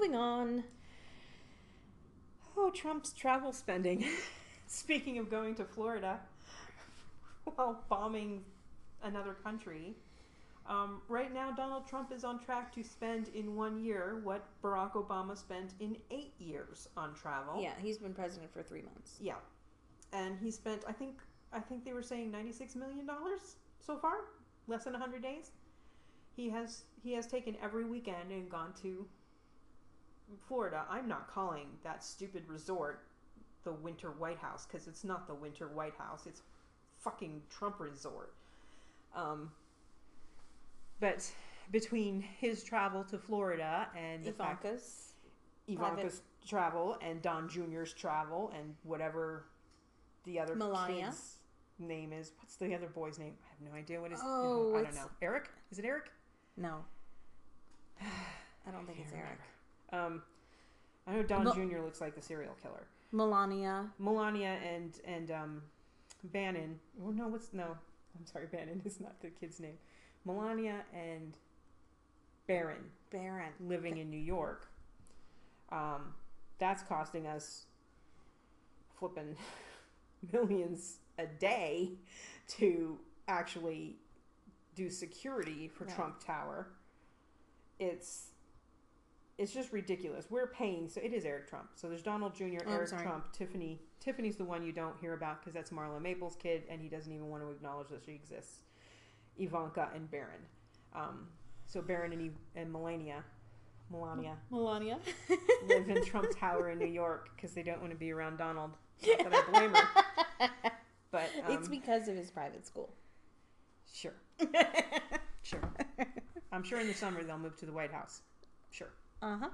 Moving on. Oh, Trump's travel spending. Speaking of going to Florida while bombing another country. Right now, Donald Trump is on track to spend in 1 year what Barack Obama spent in 8 years on travel. Yeah, he's been president for 3 months. Yeah. And he spent, I think they were saying $96 million so far, less than 100 days. He has taken every weekend and gone to Florida. I'm not calling that stupid resort the Winter White House, because it's not the Winter White House. It's fucking Trump Resort. But between his travel to Florida and Ivanka's travel and Don Jr.'s travel and whatever the other kid's name is. What's the other boy's name? I have no idea what his name is. I don't know. Eric? Is it Eric? No. I don't think it's Eric. I know Don Jr. looks like the serial killer. Melania and Bannon. Well, no, I'm sorry, Bannon is not the kid's name. Melania and Barron living in New York. That's costing us flipping millions a day to actually do security for Trump Tower. It's just ridiculous. We're paying, so it is Eric Trump. So there's Donald Jr., Eric Trump, Tiffany. Tiffany's the one you don't hear about because that's Marla Maples' kid, and he doesn't even want to acknowledge that she exists. Ivanka and Barron. So Barron and Melania live in Trump Tower in New York because they don't want to be around Donald. Not that I blame her. But, it's because of his private school. Sure. Sure. I'm sure in the summer they'll move to the White House. Sure. Uh-huh.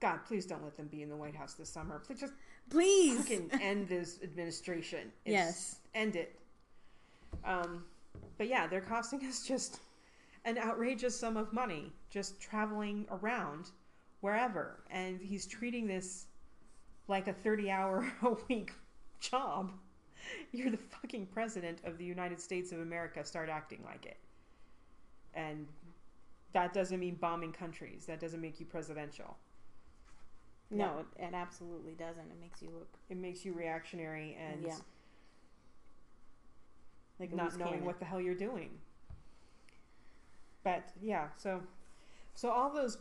God, please don't let them be in the White House this summer. Please fucking end this administration. End it. But yeah, they're costing us just an outrageous sum of money just traveling around wherever. And he's treating this like a 30-hour-a-week job. You're the fucking president of the United States of America. Start acting like it. And that doesn't mean bombing countries. That doesn't make you presidential. No, it absolutely doesn't. It makes you reactionary and... Yeah. Like not knowing what the hell you're doing. But, yeah, so all those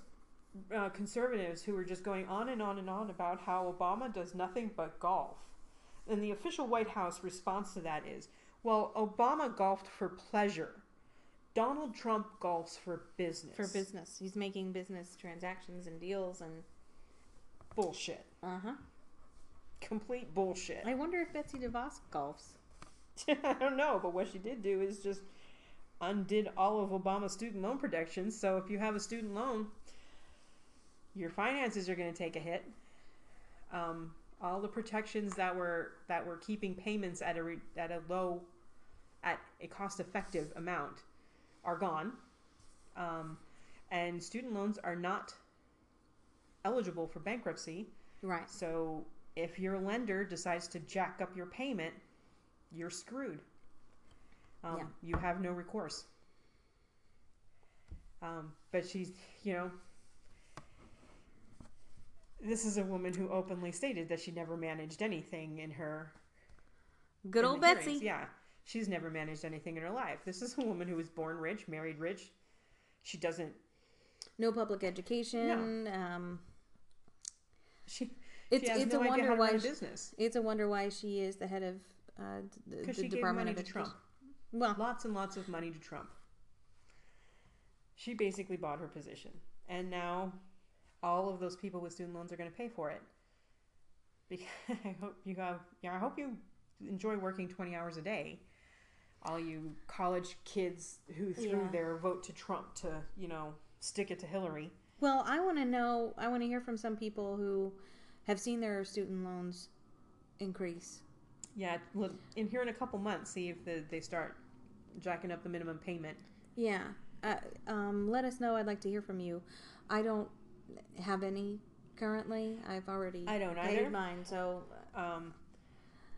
conservatives who were just going on and on and on about how Obama does nothing but golf. And the official White House response to that is, well, Obama golfed for pleasure. Donald Trump golfs for business. For business. He's making business transactions and deals and... Bullshit. Uh-huh. Complete bullshit. I wonder if Betsy DeVos golfs. I don't know, but what she did do is just undid all of Obama's student loan protections. So if you have a student loan, your finances are going to take a hit. All the protections that were keeping payments at a cost-effective amount are gone, and student loans are not eligible for bankruptcy. Right. So if your lender decides to jack up your payment, you're screwed. You have no recourse. But she's, this is a woman who openly stated that she never managed anything in her... Good old Betsy. Hearings. Yeah. She's never managed anything in her life. This is a woman who was born rich, married rich. She doesn't... No public education. No. It's a wonder why she is the head of... Because she gave money to Trump. Well, lots and lots of money to Trump. She basically bought her position. And now all of those people with student loans are going to pay for it. Because I hope you enjoy working 20 hours a day. All you college kids who threw their vote to Trump to, stick it to Hillary. Well, I want to hear from some people who have seen their student loans increase. Yeah, in here in a couple months, see if they start jacking up the minimum payment. Yeah. Let us know. I'd like to hear from you. I don't have any currently. I've already paid mine, so...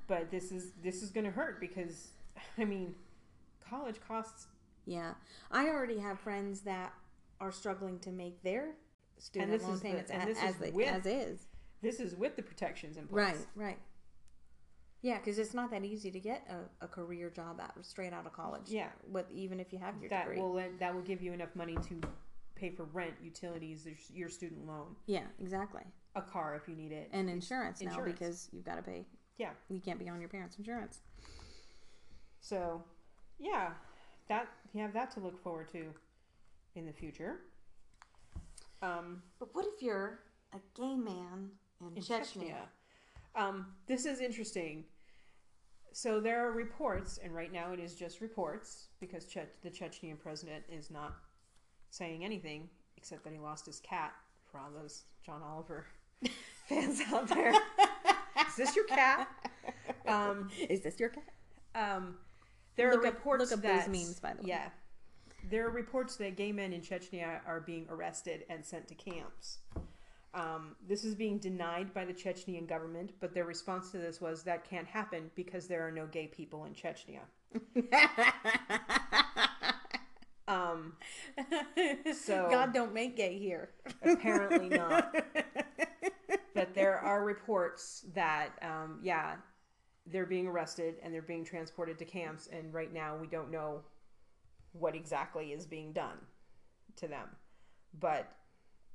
but this is going to hurt because, college costs... Yeah. I already have friends that are struggling to make their student loan payments as is. This is with the protections in place. Right, right. Yeah, because it's not that easy to get a career job straight out of college. Yeah. Even if you have your degree. That will give you enough money to pay for rent, utilities, your student loan. Yeah, exactly. A car if you need it. And insurance now, because you've got to pay. Yeah. You can't be on your parents' insurance. So, yeah, you have that to look forward to in the future. But what if you're a gay man in Chechnya? This is interesting. So there are reports, and right now it is just reports, because the Chechnyan president is not saying anything, except that he lost his cat, for all those John Oliver fans out there. Is this your cat? Is this your cat? Look up those memes, by the way. Yeah. There are reports that gay men in Chechnya are being arrested and sent to camps. This is being denied by the Chechnyan government, but their response to this was, that can't happen because there are no gay people in Chechnya. So God don't make gay here. Apparently not. But there are reports that, they're being arrested and they're being transported to camps, and right now we don't know what exactly is being done to them. But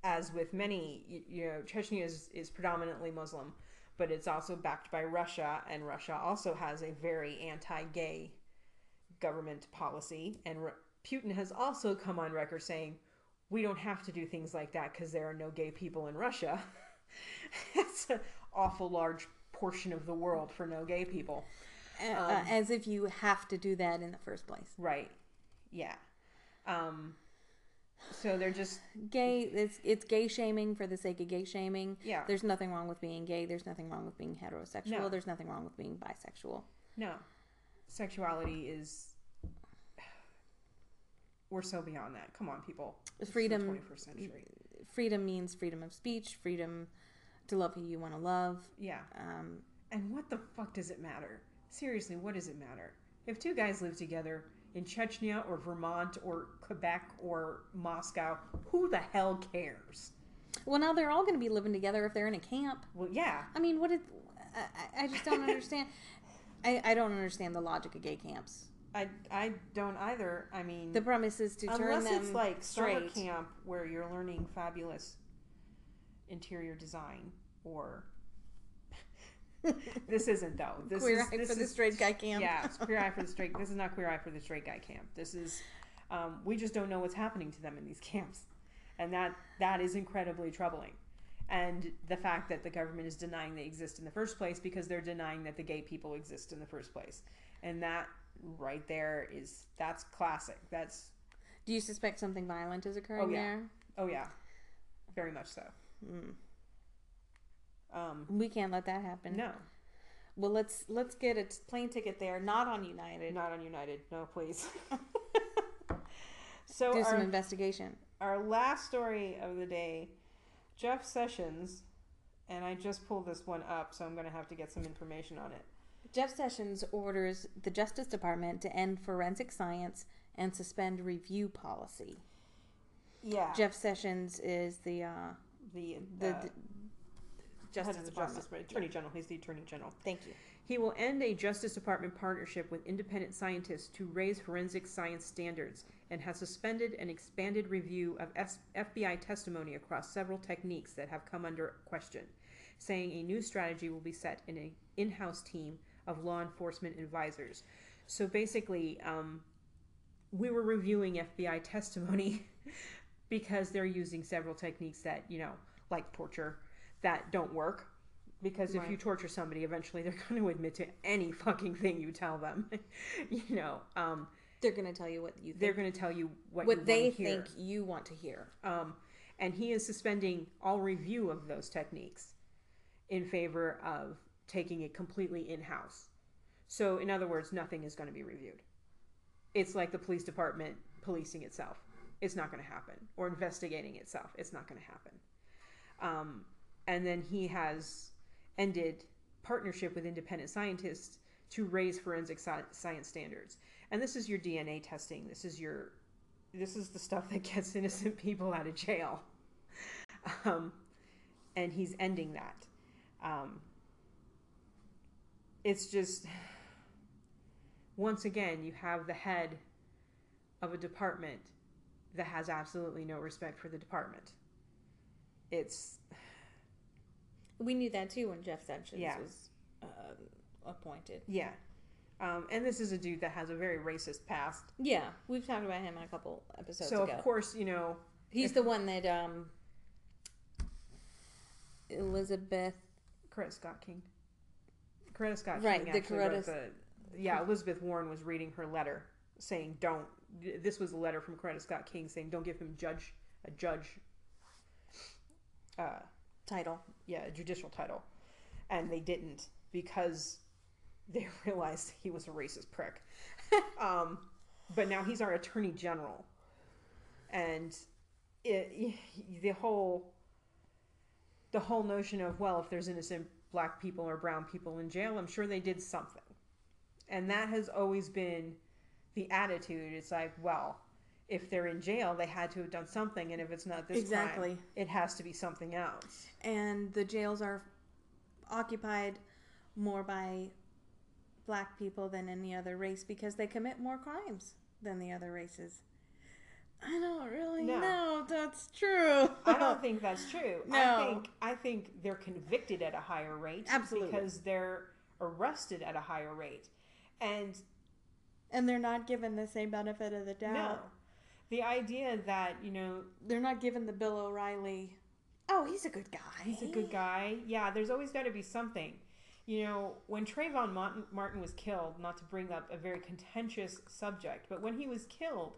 as with many, Chechnya is predominantly Muslim, but it's also backed by Russia, and Russia also has a very anti-gay government policy. And Putin has also come on record saying, we don't have to do things like that because there are no gay people in Russia. That's an awful large portion of the world for no gay people. As if you have to do that in the first place. Right. Yeah. So they're just gay. It's gay shaming for the sake of gay shaming. Yeah. There's nothing wrong with being gay. There's nothing wrong with being heterosexual. No. There's nothing wrong with being bisexual. No. Sexuality is. We're so beyond that. Come on, people. Freedom. This is the 21st century. Freedom means freedom of speech. Freedom to love who you want to love. Yeah. And what the fuck does it matter? Seriously, what does it matter if two guys live together? In Chechnya or Vermont or Quebec or Moscow, who the hell cares? Well, now they're all going to be living together if they're in a camp. Well, yeah. I mean, I just don't understand. I don't understand the logic of gay camps. I don't either. I mean, the premise is to turn them straight. Unless it's like summer camp where you're learning fabulous interior design or... This isn't, though. This is straight guy camp. Yeah, it's Queer Eye for the Straight. This is not Queer Eye for the Straight Guy camp. This is, we just don't know what's happening to them in these camps. And that is incredibly troubling. And the fact that the government is denying they exist in the first place, because they're denying that the gay people exist in the first place. And that right there that's classic. That's. Do you suspect something violent is occurring there? Oh, yeah. Very much so. Mm. We can't let that happen. No. Well, let's get a plane ticket there. Not on United. Not on United. No, please. So do some investigation. Our last story of the day, Jeff Sessions, and I just pulled this one up, so I'm going to have to get some information on it. Jeff Sessions orders the Justice Department to end forensic science and suspend review policy. Yeah. Jeff Sessions is the Attorney General. He's the Attorney General. Thank you. He will end a Justice Department partnership with independent scientists to raise forensic science standards, and has suspended an expanded review of FBI testimony across several techniques that have come under question, saying a new strategy will be set in an in-house team of law enforcement advisors. So basically, we were reviewing FBI testimony because they're using several techniques that, like torture, that don't work, because if you torture somebody, eventually they're going to admit to any fucking thing you tell them. They're going to tell you what you think. They're going to tell you what they think you want to hear. And he is suspending all review of those techniques in favor of taking it completely in-house. So in other words, nothing is going to be reviewed. It's like the police department policing itself. It's not going to happen. Or investigating itself. It's not going to happen. And then he has ended partnership with independent scientists to raise forensic science standards. And this is your DNA testing. This is the stuff that gets innocent people out of jail. And he's ending that. It's just, once again, you have the head of a department that has absolutely no respect for the department. It's... We knew that, too, when Jeff Sessions was appointed. Yeah. And this is a dude that has a very racist past. Yeah. We've talked about him in a couple episodes ago. So, of course, you know... He's the one that Coretta Scott King. Right. The Elizabeth Warren was reading her letter saying this was a letter from Coretta Scott King saying don't give him a judge title. Yeah, a judicial title. And they didn't because they realized he was a racist prick. But now he's our attorney general. And the whole notion of, well, if there's innocent black people or brown people in jail, I'm sure they did something. And that has always been the attitude. It's like, well, if they're in jail, they had to have done something. And if it's not this crime, it has to be something else. And the jails are occupied more by black people than any other race because they commit more crimes than the other races. I don't really know that's true. I don't think that's true. No. I think they're convicted at a higher rate. Absolutely. Because they're arrested at a higher rate. And they're not given the same benefit of the doubt. No. The idea that, they're not given the Bill O'Reilly. Oh, he's a good guy. He's a good guy. Yeah, there's always got to be something. When Trayvon Martin was killed, not to bring up a very contentious subject, but when he was killed,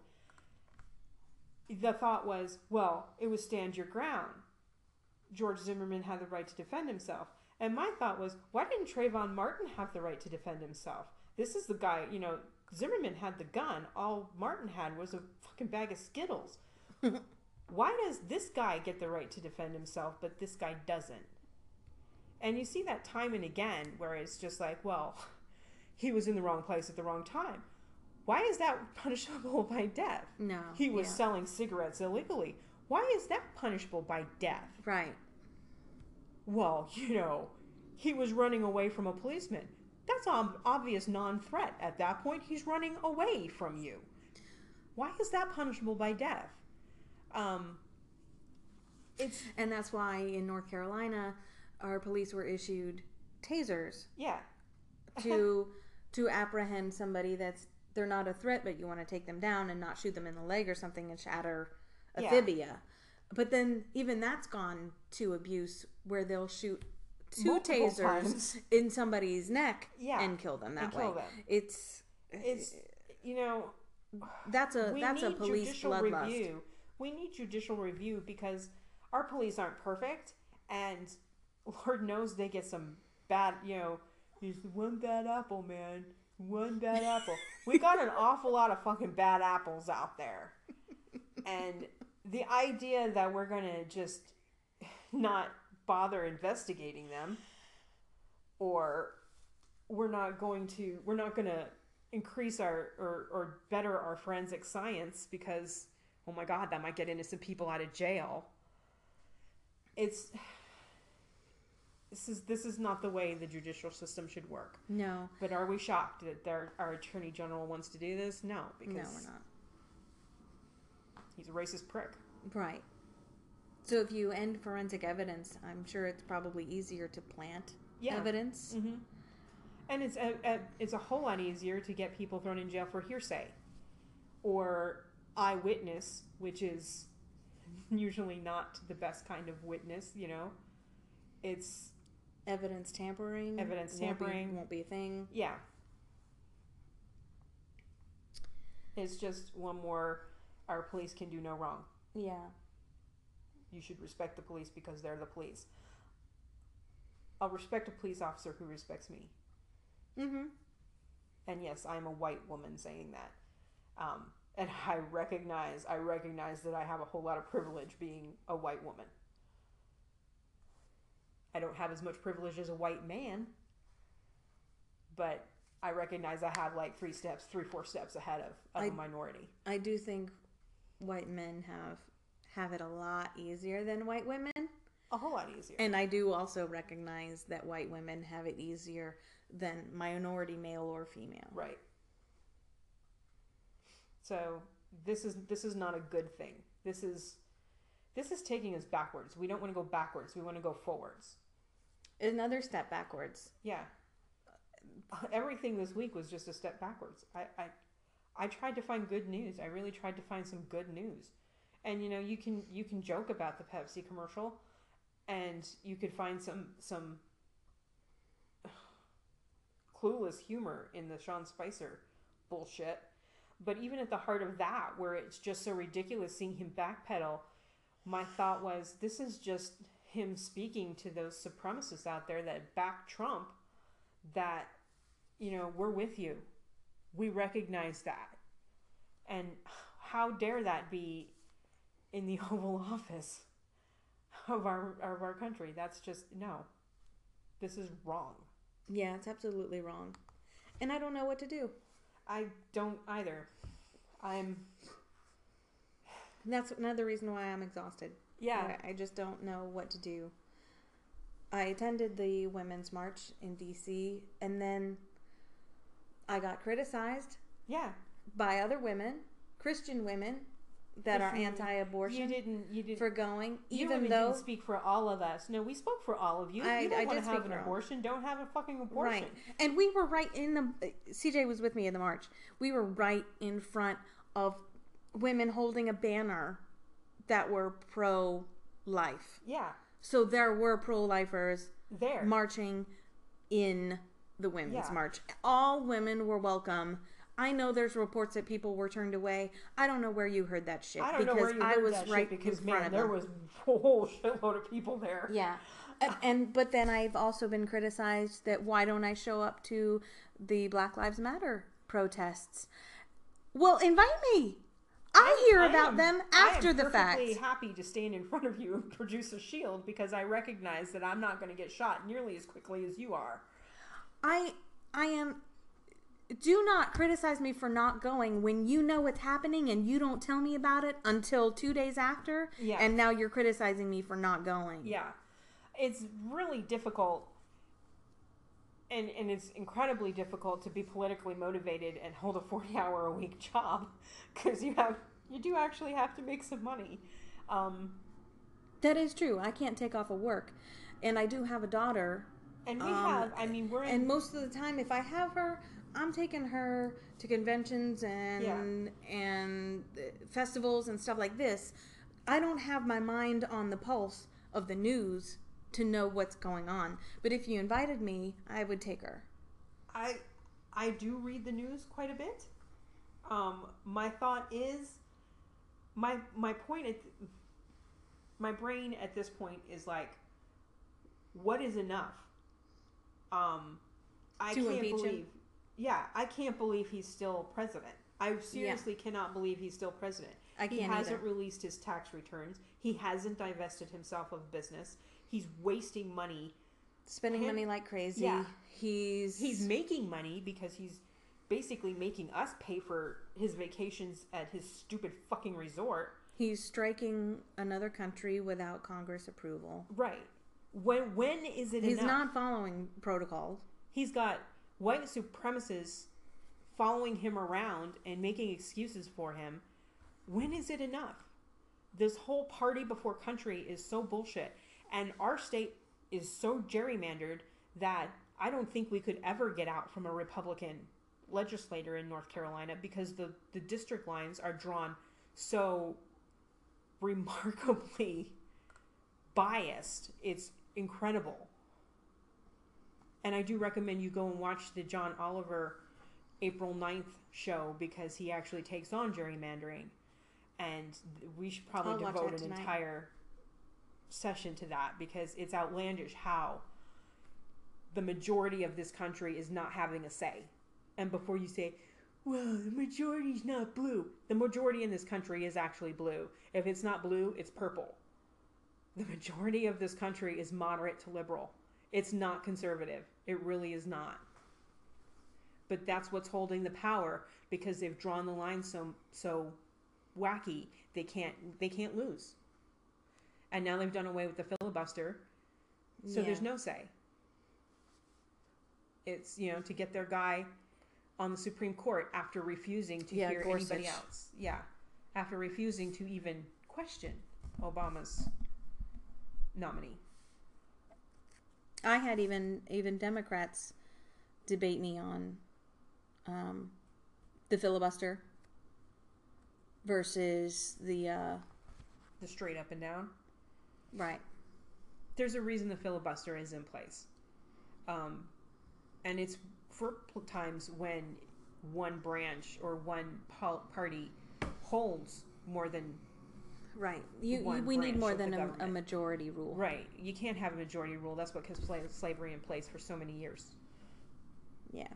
the thought was, well, it was stand your ground. George Zimmerman had the right to defend himself. And my thought was, why didn't Trayvon Martin have the right to defend himself? This is the guy, Zimmerman had the gun. All Martin had was a fucking bag of Skittles. Why does this guy get the right to defend himself, but this guy doesn't? And you see that time and again where it's just like, well, he was in the wrong place at the wrong time. Why is that punishable by death? No. He was selling cigarettes illegally. Why is that punishable by death? Right. Well, he was running away from a policeman. That's an obvious non-threat. At that point, he's running away from you. Why is that punishable by death? And that's why in North Carolina, our police were issued tasers. Yeah. to apprehend somebody that's... They're not a threat, but you want to take them down and not shoot them in the leg or something and shatter a tibia. But then even that's gone to abuse where they'll shoot multiple tasers times in somebody's neck and kill them that way. Kill them. It's that's a police bloodlust. We need judicial review because our police aren't perfect, and Lord knows they get some bad. There's one bad apple, man. One bad apple. We got an awful lot of fucking bad apples out there. And the idea that we're going to just not bother investigating them, or we're not going to increase our or better our forensic science because, oh my God, that might get innocent people out of jail. This is not the way the judicial system should work. No. But are we shocked that our attorney general wants to do this? No, because no, we're not. He's a racist prick. Right. So if you end forensic evidence, I'm sure it's probably easier to plant evidence. Mm-hmm. And it's a whole lot easier to get people thrown in jail for hearsay or eyewitness, which is usually not the bbest kind of witness. It's evidence tampering. Evidence tampering won't be a thing. Yeah. It's just one more, our police can do no wrong. Yeah. You should respect the police because they're the police. I'll respect a police officer who respects me. Mm-hmm. And yes, I'm a white woman saying that. And I recognize that I have a whole lot of privilege being a white woman. I don't have as much privilege as a white man, but I recognize I have like 3-4 steps ahead of a minority. I do think white men have have it a lot easier than white women. A whole lot easier. And I do also recognize that white women have it easier than minority male or female. Right. So this is not a good thing. This is taking us backwards. We don't want to go backwards. We want to go forwards. Another step backwards. Yeah. Everything this week was just a step backwards. I tried to find good news. I really tried to find some good news. And you know, you can joke about the Pepsi commercial, and you could find some clueless humor in the Sean Spicer bullshit. But even at the heart of that, where it's just so ridiculous seeing him backpedal, my thought was, this is just him speaking to those supremacists out there that back Trump, that, you know, we're with you. We recognize that. And how dare that be in the Oval Office of our country? That's just, no. This is wrong. Yeah, it's absolutely wrong. And I don't know what to do. I don't either. That's another reason why I'm exhausted. Yeah. I just don't know what to do. I attended the Women's March in D.C., and then I got criticized. Yeah. By other women, Christian women, that are anti-abortion. You didn't for going. Even though you didn't speak for all of us. No, we spoke for all of you. I want to have an abortion. Don't have a fucking abortion. Right. And we were right in the. CJ was with me in the march. We were right in front of women holding a banner that were pro-life. Yeah. So there were pro-lifers there marching in the women's march. All women were welcome. I know there's reports that people were turned away. I don't know where you heard that shit. I don't know where you heard that shit because, man, there was a whole shitload of people there. Yeah. But then I've also been criticized that why don't I show up to the Black Lives Matter protests? Well, invite me. I hear about them after the fact. I'm perfectly happy to stand in front of you and produce a shield because I recognize that I'm not going to get shot nearly as quickly as you are. I am... Do not criticize me for not going when you know what's happening and you don't tell me about it until 2 days after. Yeah. And now you're criticizing me for not going. Yeah. It's really difficult. And it's incredibly difficult to be politically motivated and hold a 40-hour-a-week job because you do actually have to make some money. That is true. I can't take off of work. And I do have a daughter. And we have, I mean, we're in... And most of the time, if I have her... I'm taking her to conventions and festivals and stuff like this. I don't have my mind on the pulse of the news to know what's going on. But if you invited me, I would take her. I do read the news quite a bit. My thought is, my brain at this point is like, what is enough? I can't believe he's still president. I seriously cannot believe he's still president. He hasn't released his tax returns. He hasn't divested himself of business. He's wasting money. Spending money like crazy. Yeah. He's making money because he's basically making us pay for his vacations at his stupid fucking resort. He's striking another country without Congress approval. Right. When is it enough? He's not following protocols. He's got... white supremacists following him around and making excuses for him. When is it enough? This whole party before country is so bullshit. And our state is so gerrymandered that I don't think we could ever get out from a Republican legislator in North Carolina because the district lines are drawn so remarkably biased. It's incredible. And I do recommend you go and watch the John Oliver April 9th show because he actually takes on gerrymandering. And we should probably devote an entire session to that because it's outlandish how the majority of this country is not having a say. And before you say, well, the majority's not blue. The majority in this country is actually blue. If it's not blue, it's purple. The majority of this country is moderate to liberal. It's not conservative. It really is not. But that's what's holding the power because they've drawn the line so wacky they can't lose. And now they've done away with the filibuster. So there's no say. It's, you know, to get their guy on the Supreme Court after refusing to hear Gorsuch. Anybody else. Yeah. After refusing to even question Obama's nominee. I had even Democrats debate me on the filibuster versus the straight up and down. Right. There's a reason the filibuster is in place. And it's for times when one branch or one party holds more than right. We need more than a majority rule. Right. You can't have a majority rule. That's what kept slavery in place for so many years. Yeah.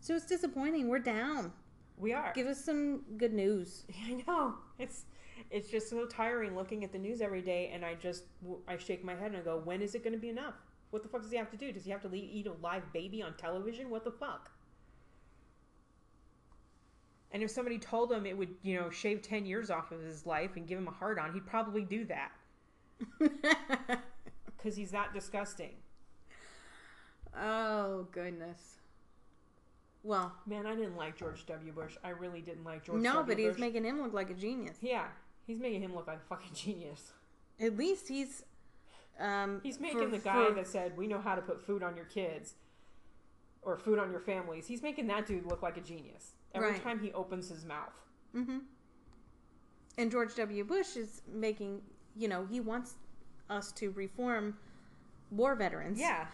So it's disappointing. We're down. We are. Give us some good news. I know. It's just so tiring looking at the news every day, and I shake my head and I go, when is it going to be enough? What the fuck does he have to do? Does he have to eat a live baby on television? What the fuck? And if somebody told him it would, you know, shave 10 years off of his life and give him a hard-on, he'd probably do that. Because he's that disgusting. Oh, goodness. Well. Man, I didn't like George W. Bush. I really didn't like George W. Bush. No, but he's making him look like a genius. Yeah. He's making him look like a fucking genius. At least he's making the guy that said, we know how to put food on your kids or food on your families. He's making that dude look like a genius every time he opens his mouth. Mm-hmm. And George W. Bush is making, you know, he wants us to reform war veterans. Yeah.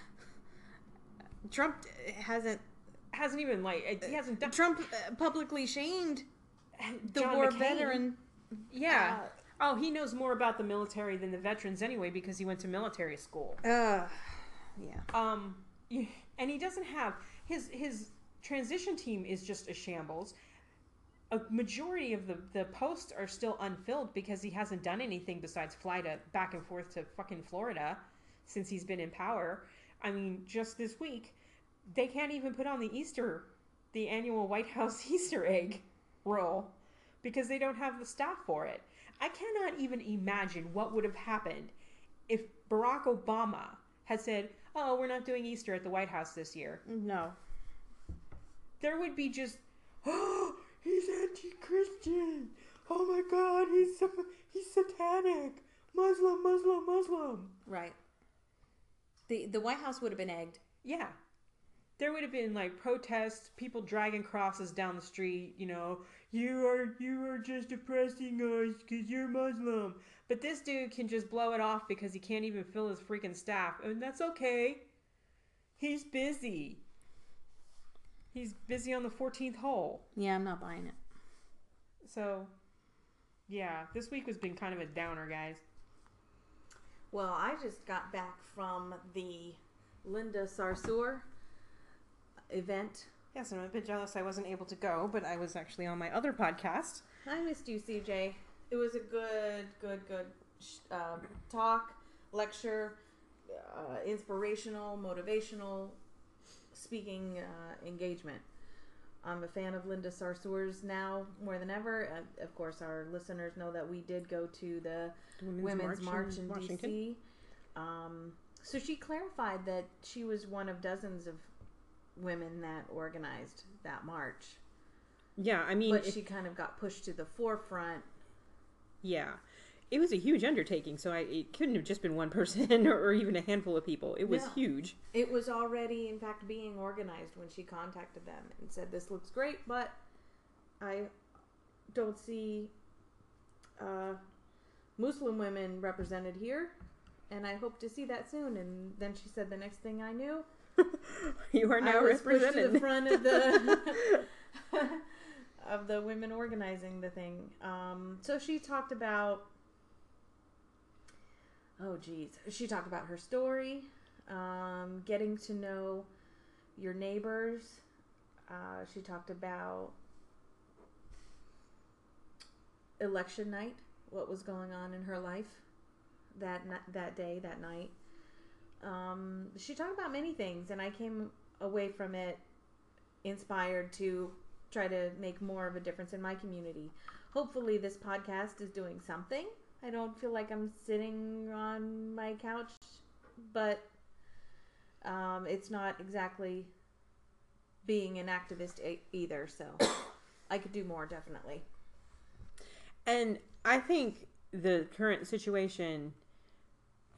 Trump hasn't even, like, he hasn't done... Trump publicly shamed the John war McCain. Veteran. Yeah. Oh, he knows more about the military than the veterans anyway because he went to military school. Yeah. And he doesn't have... His transition team is just a shambles. A majority of the posts are still unfilled because he hasn't done anything besides fly back and forth to fucking Florida since he's been in power. I mean, just this week... They can't even put on the annual White House Easter egg roll because they don't have the staff for it. I cannot even imagine what would have happened if Barack Obama had said, oh, we're not doing Easter at the White House this year. No. There would be just, oh, he's anti-Christian. Oh my God, he's satanic. Muslim, Muslim, Muslim. Right. The White House would have been egged. Yeah. There would have been, like, protests, people dragging crosses down the street, you know, you are just oppressing us because you're Muslim. But this dude can just blow it off because he can't even fill his freaking staff. And that's okay. He's busy. He's busy on the 14th hole. Yeah, I'm not buying it. So, yeah, this week has been kind of a downer, guys. Well, I just got back from the Linda Sarsour event. Yes, I'm a bit jealous I wasn't able to go, but I was actually on my other podcast. I missed you, CJ. It was a good talk, lecture, inspirational, motivational speaking engagement. I'm a fan of Linda Sarsour's now more than ever. Of course, our listeners know that we did go to the Women's March in D.C. So she clarified that she was one of dozens of women that organized that march. Yeah, I mean... But she kind of got pushed to the forefront. Yeah. It was a huge undertaking, so it couldn't have just been one person or even a handful of people. It was huge. It was already, in fact, being organized when she contacted them and said, this looks great, but I don't see Muslim women represented here, and I hope to see that soon. And then she said, the next thing I knew... You are now represented to the front of the of the women organizing the thing. So she talked about she talked about her story, getting to know your neighbors. She talked about election night, what was going on in her life that day, that night. She talked about many things, and I came away from it inspired to try to make more of a difference in my community. Hopefully this podcast is doing something. I don't feel like I'm sitting on my couch, but it's not exactly being an activist either, so I could do more, definitely. And I think the current situation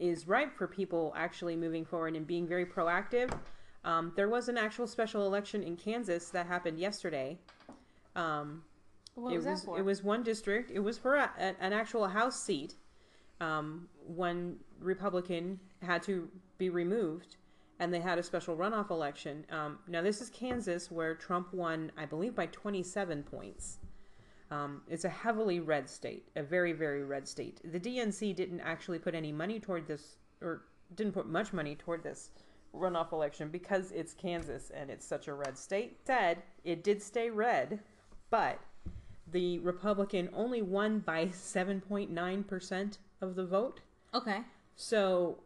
is ripe for people actually moving forward and being very proactive. There was an actual special election in Kansas that happened yesterday. What was that for? It was one district. It was for an actual House seat. One Republican had to be removed, and they had a special runoff election. Now, this is Kansas, where Trump won, I believe, by 27 points. It's a heavily red state, a very, very red state. The DNC didn't actually put any money toward this, or didn't put much money toward this runoff election, because it's Kansas and it's such a red state. Said it did stay red, but the Republican only won by 7.9% of the vote. Okay. So,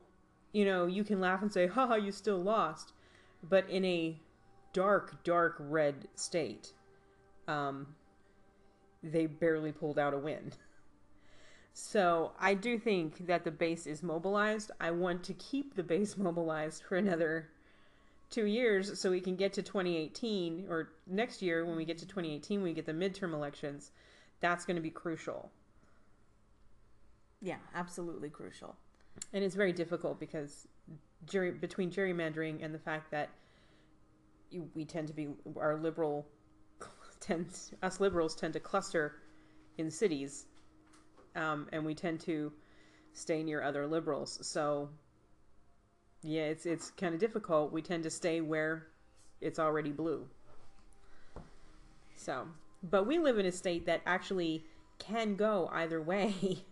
you know, you can laugh and say, haha, you still lost. But in a dark, dark red state, they barely pulled out a win. So I do think that the base is mobilized. I want to keep the base mobilized for another 2 years so we can get to 2018, or next year when we get to 2018, when we get the midterm elections. That's going to be crucial. Yeah, absolutely crucial. And it's very difficult because between gerrymandering and the fact that we tend to be, us liberals tend to cluster in cities, and we tend to stay near other liberals. So, yeah, it's kind of difficult. We tend to stay where it's already blue. So, but we live in a state that actually can go either way,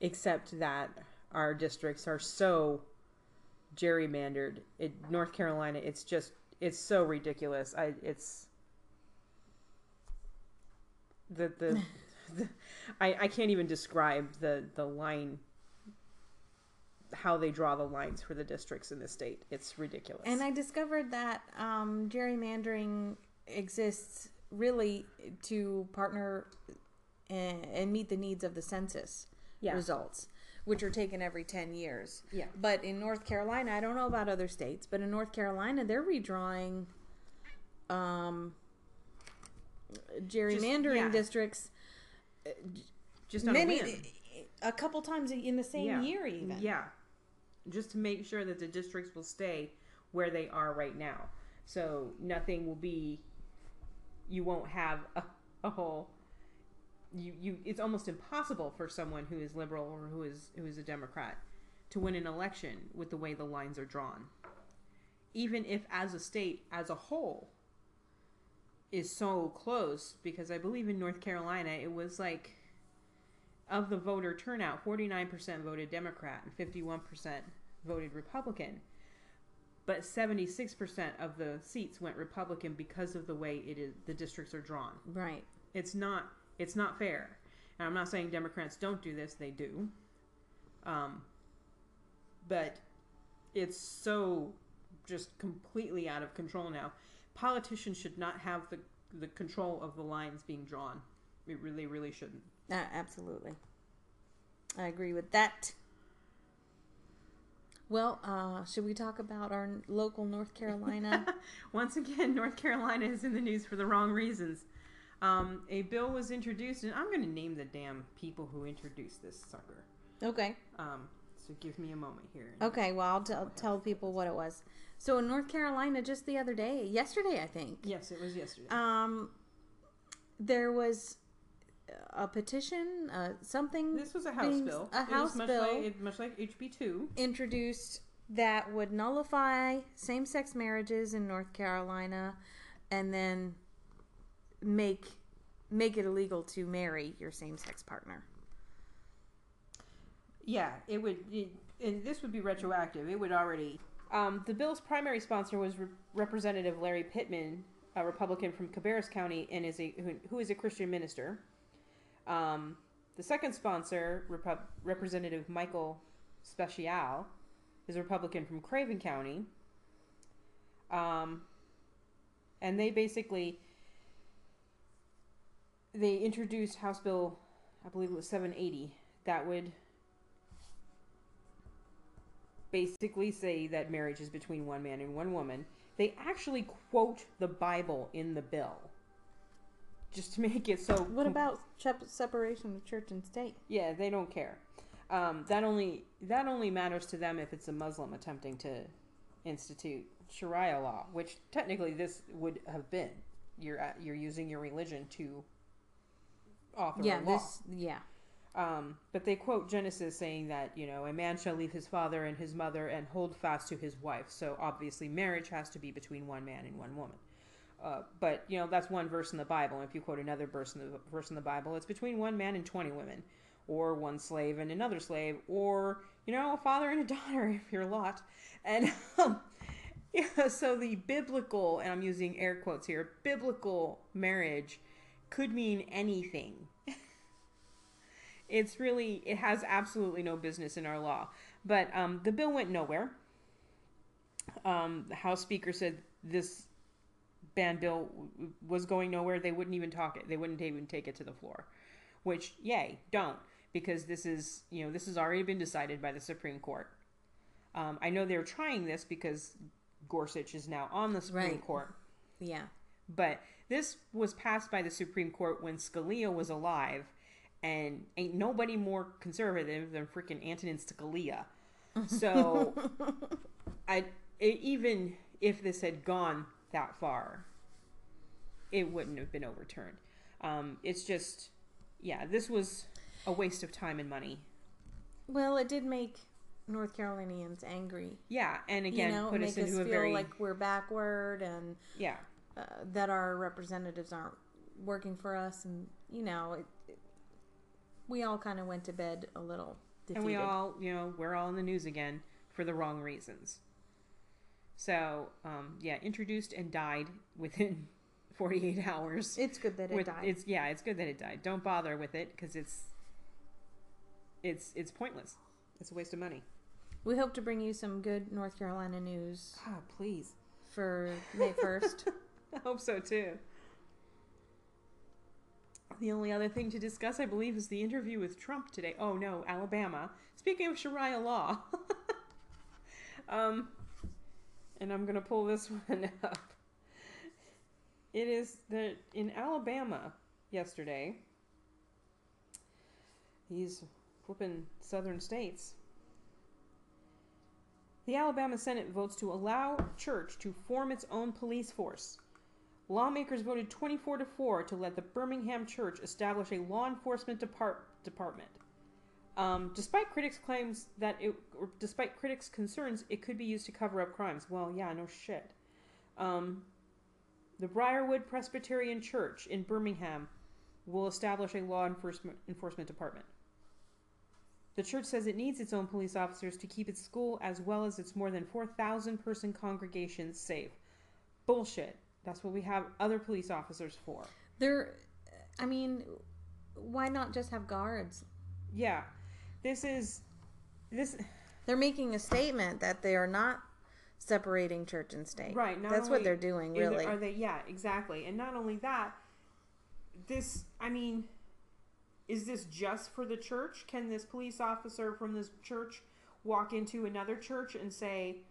except that our districts are so gerrymandered. North Carolina, it's so ridiculous. I can't even describe the line, how they draw the lines for the districts in the state. It's ridiculous. And I discovered that gerrymandering exists really to partner and meet the needs of the census results, which are taken every 10 years. Yeah. But in North Carolina, I don't know about other states, but in North Carolina, they're redrawing gerrymandering districts just on a couple times in the same year even. Yeah. Just to make sure that the districts will stay where they are right now. So nothing will be, you won't have a whole, it's almost impossible for someone who is liberal or who is a Democrat to win an election with the way the lines are drawn. Even if as a state as a whole is so close, because I believe in North Carolina it was like, of the voter turnout, 49% voted Democrat and 51% voted Republican, but 76% of the seats went Republican because of the way it is, the districts are drawn. Right. It's not fair. And I'm not saying Democrats don't do this, they do. But it's so just completely out of control now. Politicians should not have the control of the lines being drawn. It really, really shouldn't. Absolutely. I agree with that. Well, should we talk about our local North Carolina? Once again, North Carolina is in the news for the wrong reasons. A bill was introduced, and I'm going to name the damn people who introduced this sucker. Okay. So give me a moment here. Okay, well, I'll tell people what it was. So in North Carolina, just the other day, yesterday, I think. Yes, it was yesterday. There was a petition, something. This was a House bill. A House bill. Much like HB2. Introduced that would nullify same-sex marriages in North Carolina, and then make it illegal to marry your same-sex partner. Yeah, it would, and this would be retroactive. It would already. The bill's primary sponsor was Representative Larry Pittman, a Republican from Cabarrus County, and who is a Christian minister. The second sponsor, Representative Michael Speciale, is a Republican from Craven County. And they basically, they introduced House Bill, I believe it was 780, that would basically say that marriage is between one man and one woman. They actually quote the Bible in the bill, just to make it so. What about separation of church and state? Yeah, they don't care. That only matters to them if it's a Muslim attempting to institute Sharia law, which technically this would have been. You're using your religion to author a law. Yeah. But they quote Genesis saying that, you know, a man shall leave his father and his mother and hold fast to his wife. So obviously marriage has to be between one man and one woman. But, you know, that's one verse in the Bible. If you quote another verse in the Bible, it's between one man and 20 women, or one slave and another slave, or, you know, a father and a daughter if you're Lot. And yeah, so the biblical, and I'm using air quotes here, biblical marriage could mean anything. It's really, it has absolutely no business in our law. But the bill went nowhere. The House Speaker said this ban bill was going nowhere. They wouldn't even talk it. They wouldn't even take it to the floor, which, yay, don't, because this is, you know, this has already been decided by the Supreme Court. I know they're trying this because Gorsuch is now on the Supreme Court. Yeah. But this was passed by the Supreme Court when Scalia was alive. And ain't nobody more conservative than freaking Antonin Scalia. So, even if this had gone that far, it wouldn't have been overturned. It's just, yeah, this was a waste of time and money. Well, it did make North Carolinians angry. Yeah, and again, put us into a very... like we're backward and that our representatives aren't working for us. And, you know... We all kind of went to bed a little defeated. And we all, we're all in the news again for the wrong reasons. So, introduced and died within 48 hours. It's good that it died. It's good that it died. Don't bother with it because it's pointless. It's a waste of money. We hope to bring you some good North Carolina news. Ah, please. For May 1st. I hope so, too. The only other thing to discuss, I believe, is the interview with Trump today. Oh, no, Alabama. Speaking of Sharia law. And I'm going to pull this one up. It is that in Alabama yesterday, these flipping southern states, the Alabama Senate votes to allow church to form its own police force. Lawmakers voted 24-4 to let the Birmingham church establish a law enforcement department. Despite critics' concerns, it could be used to cover up crimes. Well, yeah, no shit. The Briarwood Presbyterian Church in Birmingham will establish a law enforcement department. The church says it needs its own police officers to keep its school as well as its more than 4,000-person congregation safe. Bullshit. That's what we have other police officers for. Why not just have guards? Yeah. They're making a statement that they are not separating church and state. Right. That's what they're doing, really. Are they? Yeah, exactly. And not only that, is this just for the church? Can this police officer from this church walk into another church and say...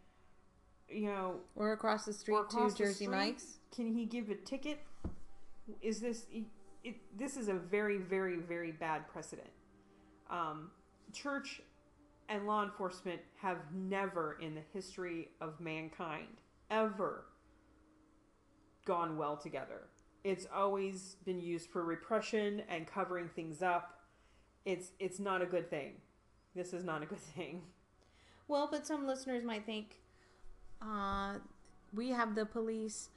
or across the street to Jersey Mike's. Can he give a ticket? This is a very, very, very bad precedent. Church and law enforcement have never in the history of mankind ever gone well together. It's always been used for repression and covering things up. It's not a good thing. This is not a good thing. Well, but some listeners might think, we have the police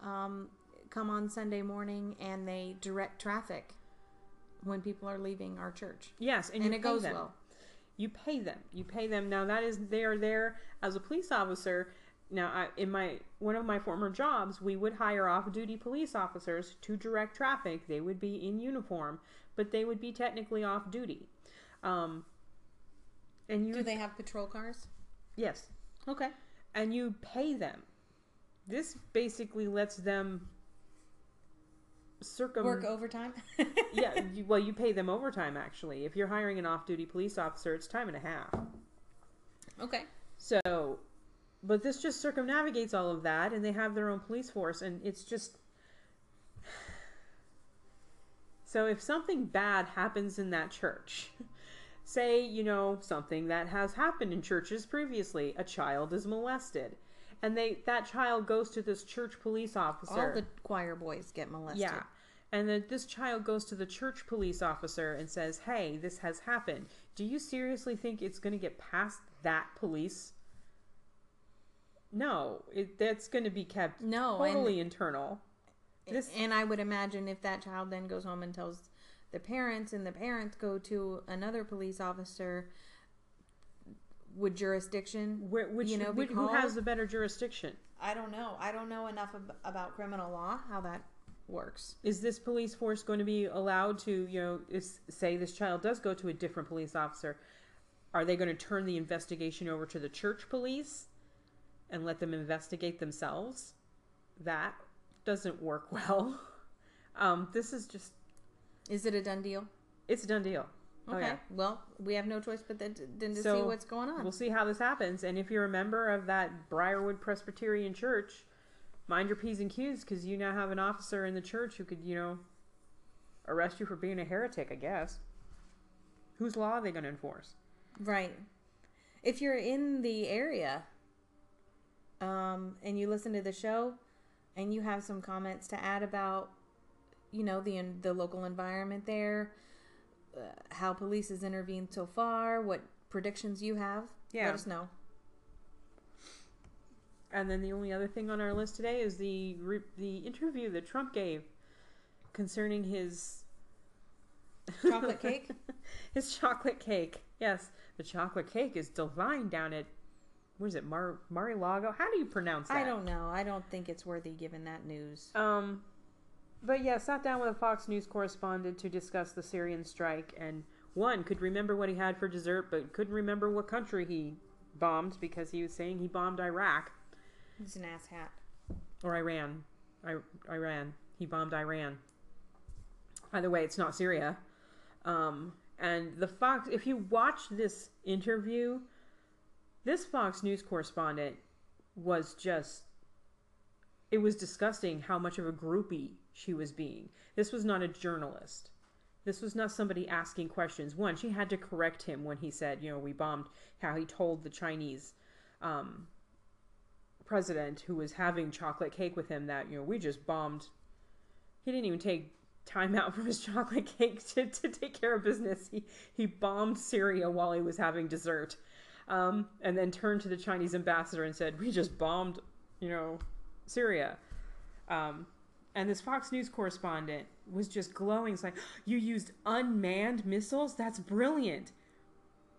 come on Sunday morning and they direct traffic when people are leaving our church. Yes, and it goes well. You pay them. You pay them. Now they are there as a police officer. Now in one of my former jobs, we would hire off-duty police officers to direct traffic. They would be in uniform, but they would be technically off-duty. Do they have patrol cars? Yes. Okay. And you pay them. This basically lets them work overtime? Yeah. You pay them overtime, actually. If you're hiring an off-duty police officer, it's time and a half. Okay. So, but this just circumnavigates all of that, and they have their own police force, and it's just... So if something bad happens in that church, say, you know, something that has happened in churches previously, a child is molested, and that child goes to this church police officer. All the choir boys get molested. Yeah. And then this child goes to the church police officer and says, hey, this has happened. Do you seriously think it's going to get past that police? No. That's going to be kept totally internal. And I would imagine if that child then goes home and tells the parents, and the parents go to another police officer, would jurisdiction, who has the better jurisdiction? I don't know. I don't know enough about criminal law, how that works. Is this police force going to be allowed to, say this child does go to a different police officer, are they going to turn the investigation over to the church police and let them investigate themselves? That doesn't work well. This is just... Is it a done deal? It's a done deal. Okay. Oh, yeah. Well, we have no choice but then to see what's going on. We'll see how this happens. And if you're a member of that Briarwood Presbyterian Church, mind your P's and Q's, because you now have an officer in the church who could, arrest you for being a heretic, I guess. Whose law are they going to enforce? Right. If you're in the area and you listen to the show and you have some comments to add about, the local environment there, how police has intervened so far, what predictions you have, let us know. And then the only other thing on our list today is the interview that Trump gave concerning his... Chocolate cake? His chocolate cake. Yes. The chocolate cake is divine down at... What is it? Mar-a-Lago? How do you pronounce that? I don't know. I don't think it's worthy given that news. But yeah, sat down with a Fox News correspondent to discuss the Syrian strike, and one could remember what he had for dessert, but couldn't remember what country he bombed because he was saying he bombed Iraq. He's an asshat. Or Iran. Iran. He bombed Iran. Either way, it's not Syria. And the Fox... If you watch this interview, this Fox News correspondent was just... It was disgusting how much of a groupie she was being. This was not a journalist. This was not somebody asking questions. One, she had to correct him when he said, we bombed, how he told the Chinese president who was having chocolate cake with him that, we just bombed. He didn't even take time out from his chocolate cake to take care of business. He bombed Syria while he was having dessert. And then turned to the Chinese ambassador and said, we just bombed, Syria. And this Fox News correspondent was just glowing. It's like, you used unmanned missiles? That's brilliant.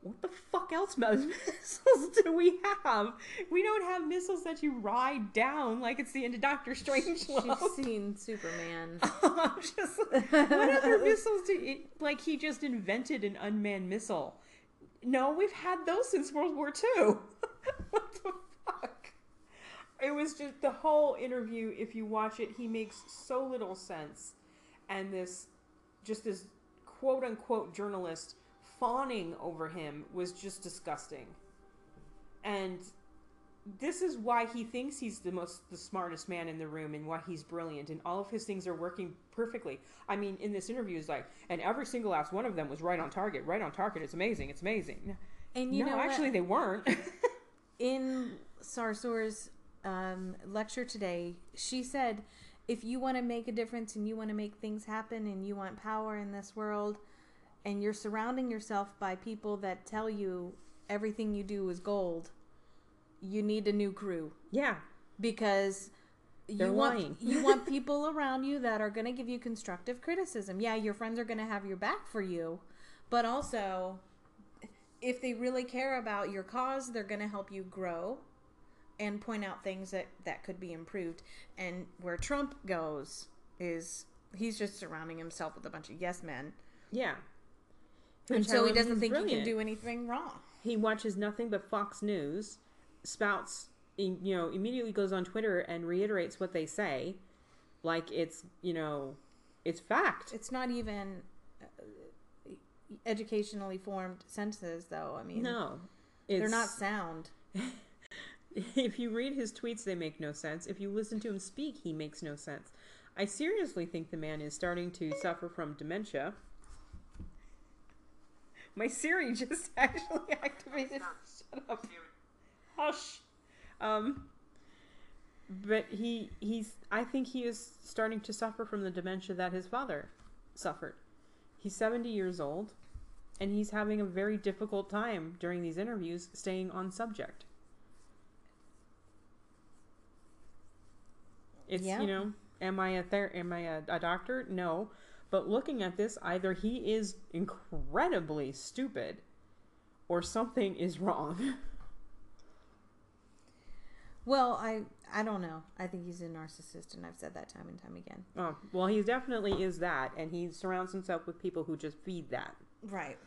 What the fuck else missiles do we have? We don't have missiles that you ride down like it's the end of Dr. Strangelove. She's seen Superman. What other missiles like he just invented an unmanned missile. No, we've had those since World War II. What the fuck? It was just the whole interview. If you watch it, he makes so little sense. And this quote unquote journalist fawning over him was just disgusting. And this is why he thinks he's the smartest man in the room and why he's brilliant. And all of his things are working perfectly. I mean, in this interview, it's like, and every single last one of them was right on target, right on target. It's amazing. It's amazing. And actually they weren't. In Sarsour's lecture today, she said, if you want to make a difference and you want to make things happen and you want power in this world and you're surrounding yourself by people that tell you everything you do is gold, you need a new crew. Yeah. Because you want people around you that are going to give you constructive criticism. Yeah, your friends are going to have your back for you, but also if they really care about your cause, they're going to help you grow and point out things that could be improved. And where Trump goes is he's just surrounding himself with a bunch of yes men. Yeah. And so he doesn't think he can do anything wrong. He watches nothing but Fox News, spouts, immediately goes on Twitter and reiterates what they say. Like it's, it's fact. It's not even educationally formed sentences, though. I mean, no, they're not sound. If you read his tweets, they make no sense. If you listen to him speak, he makes no sense. I seriously think the man is starting to suffer from dementia. My Siri just actually activated. Shut up. Hush. But he's I think he is starting to suffer from the dementia that his father suffered. He's 70 years old, and he's having a very difficult time during these interviews staying on subject. It's, yep. You know, am I a doctor? No. But looking at this, either he is incredibly stupid or something is wrong. Well, I don't know. I think he's a narcissist, and I've said that time and time again. Oh, well, he definitely is that, and he surrounds himself with people who just feed that. Right.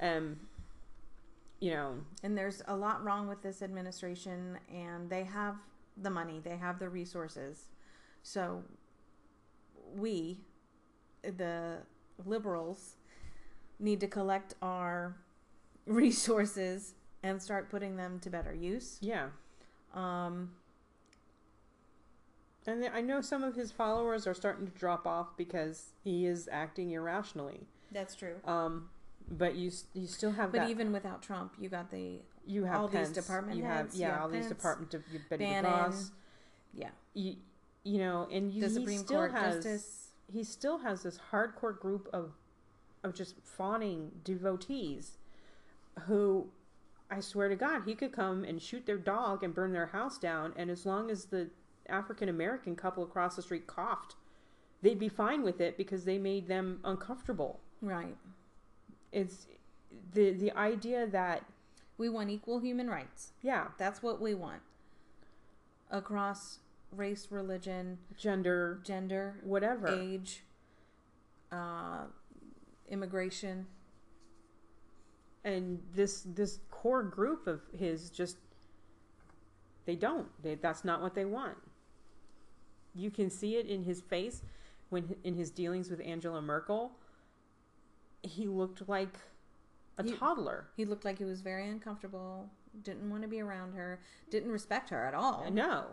You know. And there's a lot wrong with this administration, and they have the money. They have the resources. So we, the liberals, need to collect our resources and start putting them to better use. Yeah. And I know some of his followers are starting to drop off because he is acting irrationally. That's true. But you still have. But that, even without Trump, you got the you have all Pence, these department you heads, have yeah you have all Pence, these department Betty DeVos, yeah you know, and you, the Supreme he still Court has Justice. He still has this hardcore group of just fawning devotees who, I swear to God, he could come and shoot their dog and burn their house down, and as long as the African-American couple across the street coughed, they'd be fine with it because they made them uncomfortable. Right. It's the idea that... We want equal human rights. Yeah. That's what we want. Across race, religion... Gender. Whatever. Age. Immigration. And this core group of his just, they don't. That's not what they want. You can see it in his face when in his dealings with Angela Merkel. He looked like a toddler. He looked like he was very uncomfortable, didn't want to be around her, didn't respect her at all. No.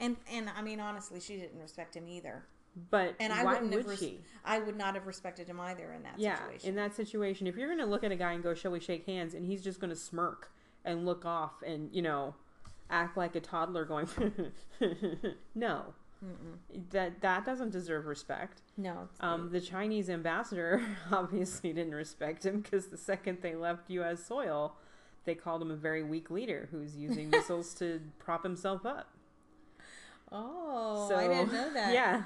And I mean, honestly, she didn't respect him either. But and why I would she? I would not have respected him either in that situation. Yeah, in that situation. If you're going to look at a guy and go, shall we shake hands? And he's just going to smirk and look off and, you know, act like a toddler going, no. Mm-mm. That doesn't deserve respect. No. The Chinese ambassador obviously didn't respect him because the second they left U.S. soil, they called him a very weak leader who's using missiles to prop himself up. Oh, so, I didn't know that. Yeah.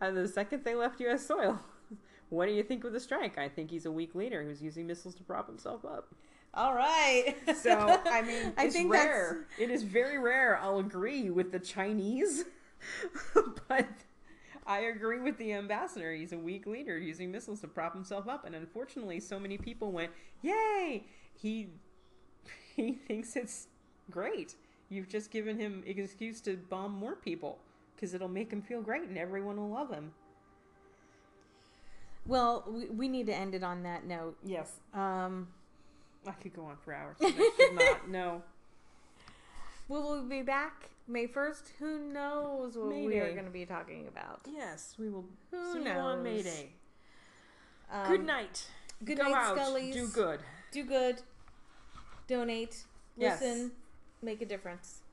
The second they left U.S. soil, what do you think of the strike? I think he's a weak leader who's using missiles to prop himself up. All right. So, I mean, I think rare. It is very rare. I'll agree with the Chinese, but I agree with the ambassador. He's a weak leader using missiles to prop himself up. And unfortunately, so many people went, yay, he thinks it's great. You've just given him an excuse to bomb more people. Because it'll make him feel great and everyone will love him. Well, we need to end it on that note. Yes. I could go on for hours. But I should not. No. We'll be back May 1st. Who knows what Mayday. We are going to be talking about. Yes, we will. Who see knows? You on May Day. Good night. Good go night, out. Scullies. Do good. Donate. Yes. Listen. Make a difference.